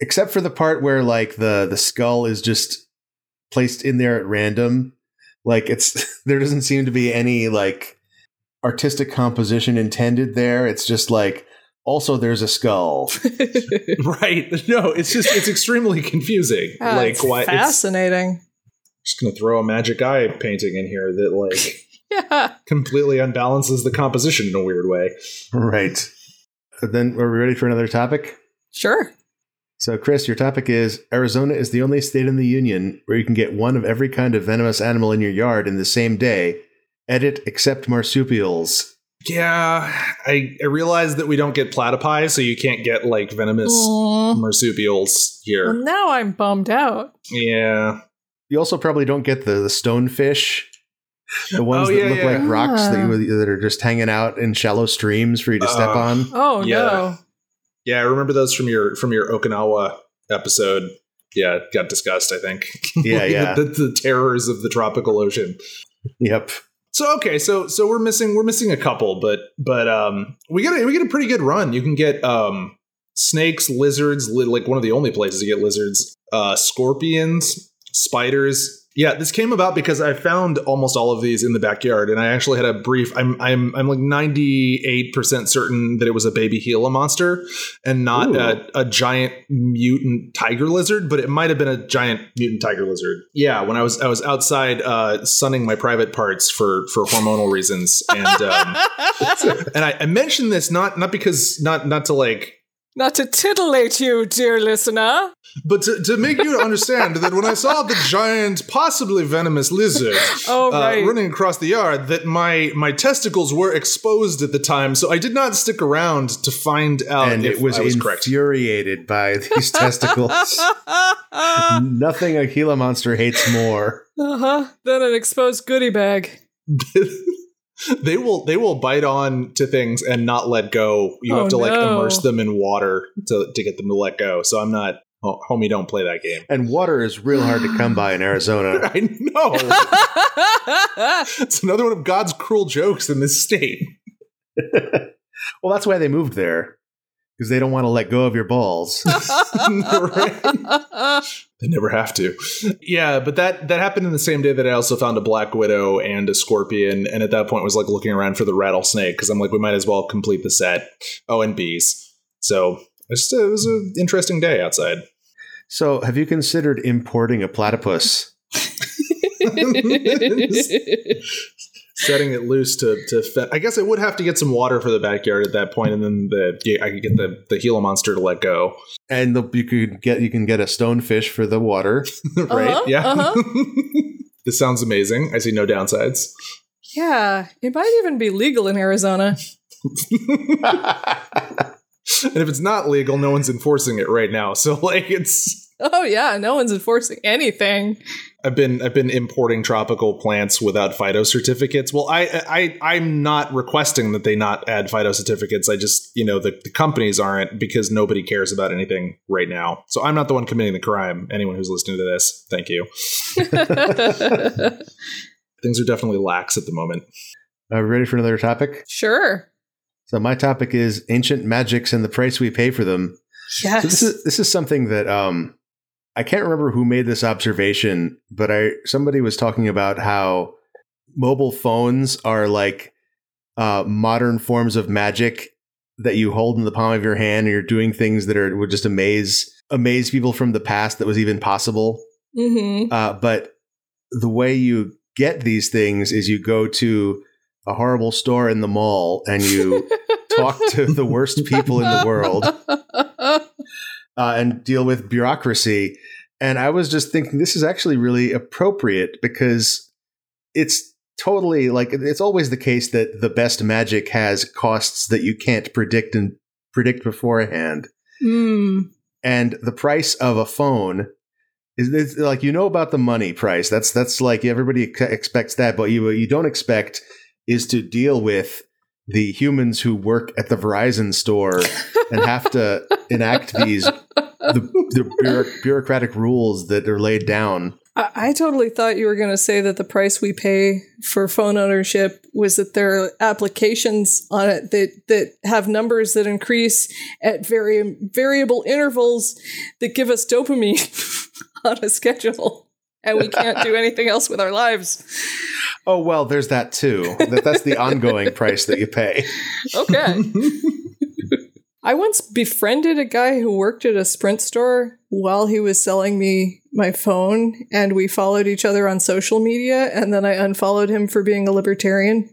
except for the part where like the skull is just placed in there at random. Like it's, there doesn't seem to be any like artistic composition intended there. It's just like, also there's a skull. Right. No, it's just, it's extremely confusing. Oh, like it's why, fascinating. It's, I'm just going to throw a magic eye painting in here that like yeah, completely unbalances the composition in a weird way. Right. And then are we ready for another topic? Sure. So, Chris, your topic is Arizona is the only state in the union where you can get one of every kind of venomous animal in your yard in the same day. Edit, except marsupials. Yeah, I realize that we don't get platypi, so you can't get, like, venomous marsupials here. Well, now I'm bummed out. Yeah. You also probably don't get the stonefish. The ones that look like rocks that are just hanging out in shallow streams for you to step on. Oh, yeah. No. Yeah, I remember those from your Okinawa episode. Yeah, it got discussed, I think. Yeah, yeah. The terrors of the tropical ocean. Yep. So okay, so we're missing a couple, but we get a pretty good run. You can get snakes, lizards, like one of the only places to get lizards, scorpions, spiders. Yeah, this came about because I found almost all of these in the backyard, and I actually had a brief. I'm like 98% certain that it was a baby Gila monster, and not a giant mutant tiger lizard, but it might have been a giant mutant tiger lizard. Yeah, when I was outside sunning my private parts for hormonal reasons, and I mentioned this not because not to like. Not to titillate you, dear listener. But to make you understand that when I saw the giant, possibly venomous lizard running across the yard, that my testicles were exposed at the time, so I did not stick around to find out and if I was infuriated correct. By these testicles. Nothing a Gila monster hates more. Than an exposed goodie bag. They will bite on to things and not let go. You have to like immerse them in water to get them to let go. So I'm not, homie, don't play that game. And water is real hard to come by in Arizona. I know. It's another one of God's cruel jokes in this state. Well, that's why they moved there. Because they don't want to let go of your balls. Right? They never have to. Yeah, but that happened in the same day that I also found a black widow and a scorpion. And at that point was like looking around for the rattlesnake because I'm like, we might as well complete the set. Oh, and bees. So it was an interesting day outside. So have you considered importing a platypus? Setting it loose I guess I would have to get some water for the backyard at that point, and then I could get the Gila monster to let go. And you can get a stonefish for the water, right? Yeah. This sounds amazing. I see no downsides. Yeah, it might even be legal in Arizona. And if it's not legal, no one's enforcing it right now. So like it's. Oh yeah, no one's enforcing anything. I've been importing tropical plants without phyto certificates. Well, I'm not requesting that they not add phyto certificates. I just, the companies aren't because nobody cares about anything right now. So I'm not the one committing the crime. Anyone who's listening to this, thank you. Things are definitely lax at the moment. Are we ready for another topic? Sure. So my topic is ancient magics and the price we pay for them. Yes. So this is something that I can't remember who made this observation, but somebody was talking about how mobile phones are like modern forms of magic that you hold in the palm of your hand, and you're doing things that would just amaze people from the past that was even possible. Mm-hmm. But the way you get these things is you go to a horrible store in the mall and you talk to the worst people in the world. And deal with bureaucracy. And I was just thinking this is actually really appropriate because it's totally like it's always the case that the best magic has costs that you can't predict beforehand. Mm. And the price of a phone is like, about the money price. That's like everybody expects that. But what you don't expect is to deal with the humans who work at the Verizon store and have to enact these the bureaucratic rules that are laid down. I totally thought you were going to say that the price we pay for phone ownership was that there are applications on it that have numbers that increase at variable intervals that give us dopamine on a schedule. And we can't do anything else with our lives. Oh, well, there's that, too. That's the ongoing price that you pay. Okay. I once befriended a guy who worked at a Sprint store while he was selling me my phone, and we followed each other on social media, and then I unfollowed him for being a libertarian.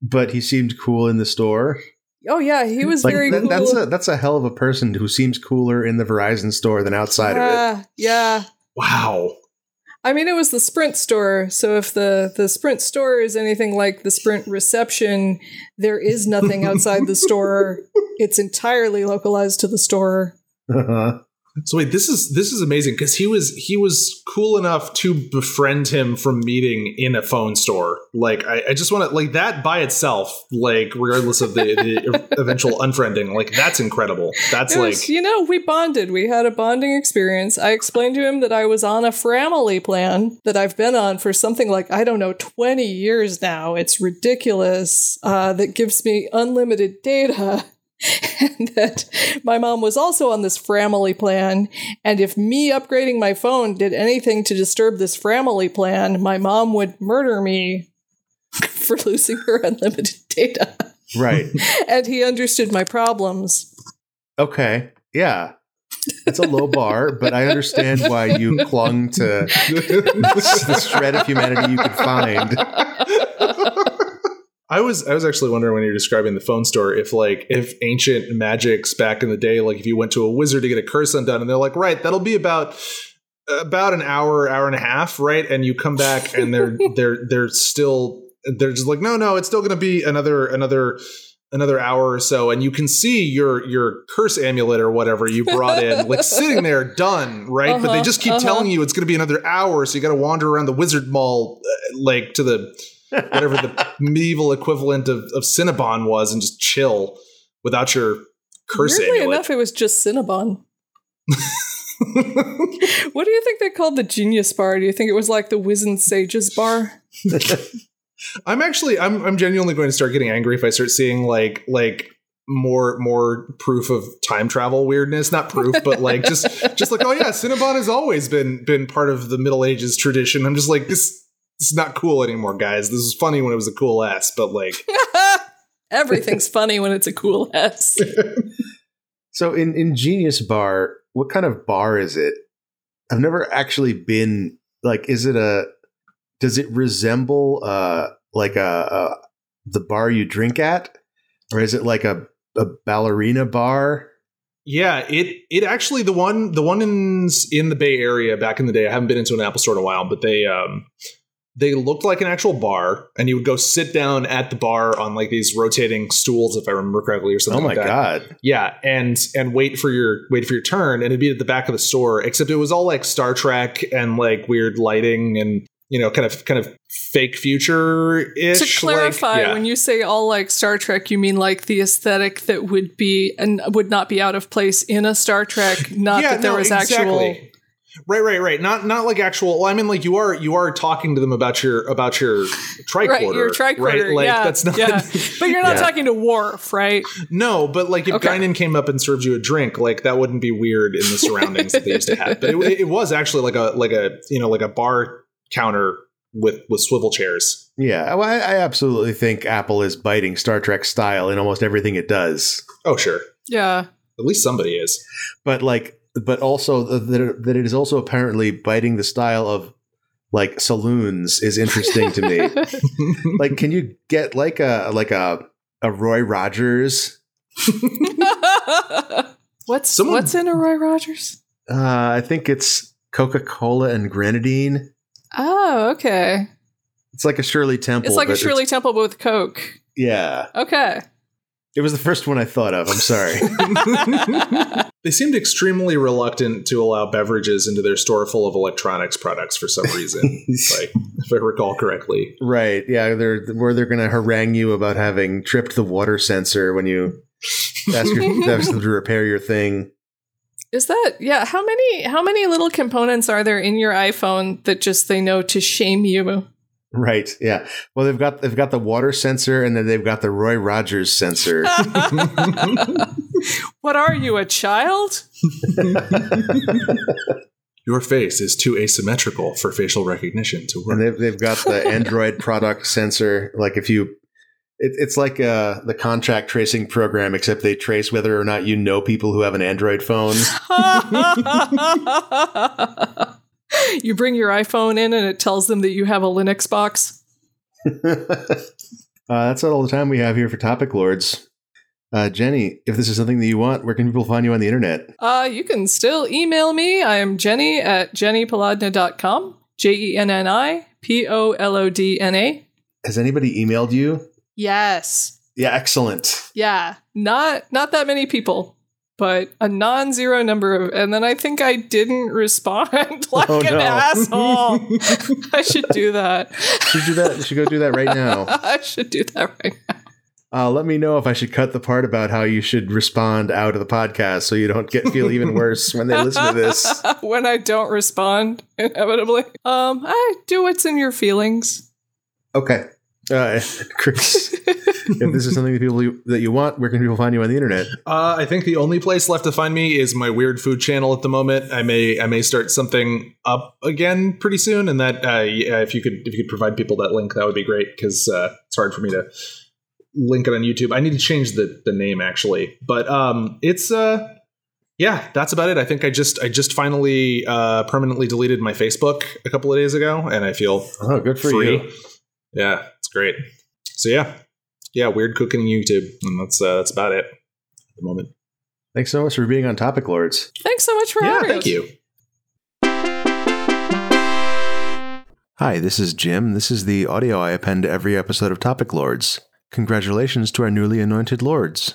But he seemed cool in the store. Oh, yeah. He was very cool. That's a hell of a person who seems cooler in the Verizon store than outside of it. Yeah. Wow. I mean, it was the Sprint store, so if the Sprint store is anything like the Sprint reception, there is nothing outside the store. It's entirely localized to the store. Uh-huh. So wait, this is amazing, because he was cool enough to befriend him from meeting in a phone store. Like, I just want to, like, that by itself, like, regardless of the eventual unfriending, like, that's incredible. That's we bonded. We had a bonding experience. I explained to him that I was on a Framily plan that I've been on for something like, I don't know, 20 years now. It's ridiculous. That gives me unlimited data. And that my mom was also on this Framily plan. And if me upgrading my phone did anything to disturb this Framily plan, my mom would murder me for losing her unlimited data. Right. And he understood my problems. Okay. Yeah. It's a low bar, but I understand why you clung to the shred of humanity you could find. I was actually wondering, when you were describing the phone store, if ancient magics back in the day, like if you went to a wizard to get a curse undone and they're like, right, that'll be about an hour and a half, right? And you come back and they're just like, no, it's still going to be another hour or so, and you can see your curse amulet or whatever you brought in, like, sitting there, done, right? But they just keep telling you it's going to be another hour, so you got to wander around the wizard mall, like, to the whatever the medieval equivalent of Cinnabon was, and just chill without your curse amulet. Weirdly enough, it was just Cinnabon. What do you think they called the Genius Bar? Do you think it was like the Wizened Sages Bar? I'm genuinely going to start getting angry if I start seeing like more proof of time travel weirdness. Not proof, but like just like, oh yeah, Cinnabon has always been part of the Middle Ages tradition. I'm just like, this is not cool anymore, guys. This was funny when it was a cool ass, but like everything's funny when it's a cool ass. So in Genius Bar, what kind of bar is it? I've never actually been, like, does it resemble the bar you drink at, or is it like a ballerina bar? Yeah, it actually, the one in the Bay Area back in the day. I haven't been into an Apple store in a while, but they looked like an actual bar, and you would go sit down at the bar on like these rotating stools, if I remember correctly, or something like that. Oh my God. Yeah. And wait for your turn, and it'd be at the back of the store, except it was all like Star Trek and like weird lighting and, you know, kind of fake future-ish. To clarify, like, yeah. When you say all like Star Trek, you mean like the aesthetic that would be and would not be out of place in a Star Trek, actual. Right. Not like actual. Well, I mean, like you are talking to them about your tricorder, right? Your tricorder, right? Like, yeah, that's not. Yeah. But you're not talking to Worf, right? No, but like if Guinan came up and served you a drink, like that wouldn't be weird in the surroundings that they used to have. But it was actually like a bar counter with swivel chairs. Yeah, well, I absolutely think Apple is biting Star Trek style in almost everything it does. Oh, sure. Yeah. At least somebody is. But like. But also that it is also apparently biting the style of like saloons is interesting to me. Like, can you get like a Roy Rogers? What's in a Roy Rogers? I think it's Coca-Cola and grenadine. Oh, okay. It's like a Shirley Temple. It's like a Shirley Temple but with Coke. Yeah. Okay. It was the first one I thought of. I'm sorry. They seemed extremely reluctant to allow beverages into their store full of electronics products for some reason, like, if I recall correctly. Right. Yeah. They're going to harangue you about having tripped the water sensor when you ask them to repair your thing. Is that, yeah, how many little components are there in your iPhone that just they know to shame you? Right, yeah. Well, they've got the water sensor, and then they've got the Roy Rogers sensor. What are you, a child? Your face is too asymmetrical for facial recognition to work. And they've got the Android product sensor. Like if you, it's like the contract tracing program, except they trace whether or not you know people who have an Android phone. You bring your iPhone in and it tells them that you have a Linux box. That's all the time we have here for Topic Lords. Jenni, if this is something that you want, where can people find you on the internet? You can still email me. I am Jenni at jennipolodna.com. JenniPolodna. Has anybody emailed you? Yes. Yeah, excellent. Yeah, not that many people. But a non-zero number of, and then I think I didn't respond like an asshole. I should do that. You should do that. You should go do that right now. I should do that right now. Let me know if I should cut the part about how you should respond out of the podcast so you don't feel even worse when they listen to this. When I don't respond, inevitably. I do what's in your feelings. Okay. Chris, if this is something that you want, where can people find you on the internet? I think the only place left to find me is my weird food channel at the moment. I may start something up again pretty soon, and that if you could provide people that link, that would be great, because it's hard for me to link it on YouTube. I need to change the name actually, but it's yeah, that's about it. I think I just finally permanently deleted my Facebook a couple of days ago, and I feel good for free. You. Yeah. Great. So yeah, weird cooking YouTube, and that's about it at the moment. Thanks so much for being on Topic Lords. Thanks so much for having us. Thank you. Hi, this is Jim. This is the audio I append to every episode of Topic Lords. Congratulations to our newly anointed lords.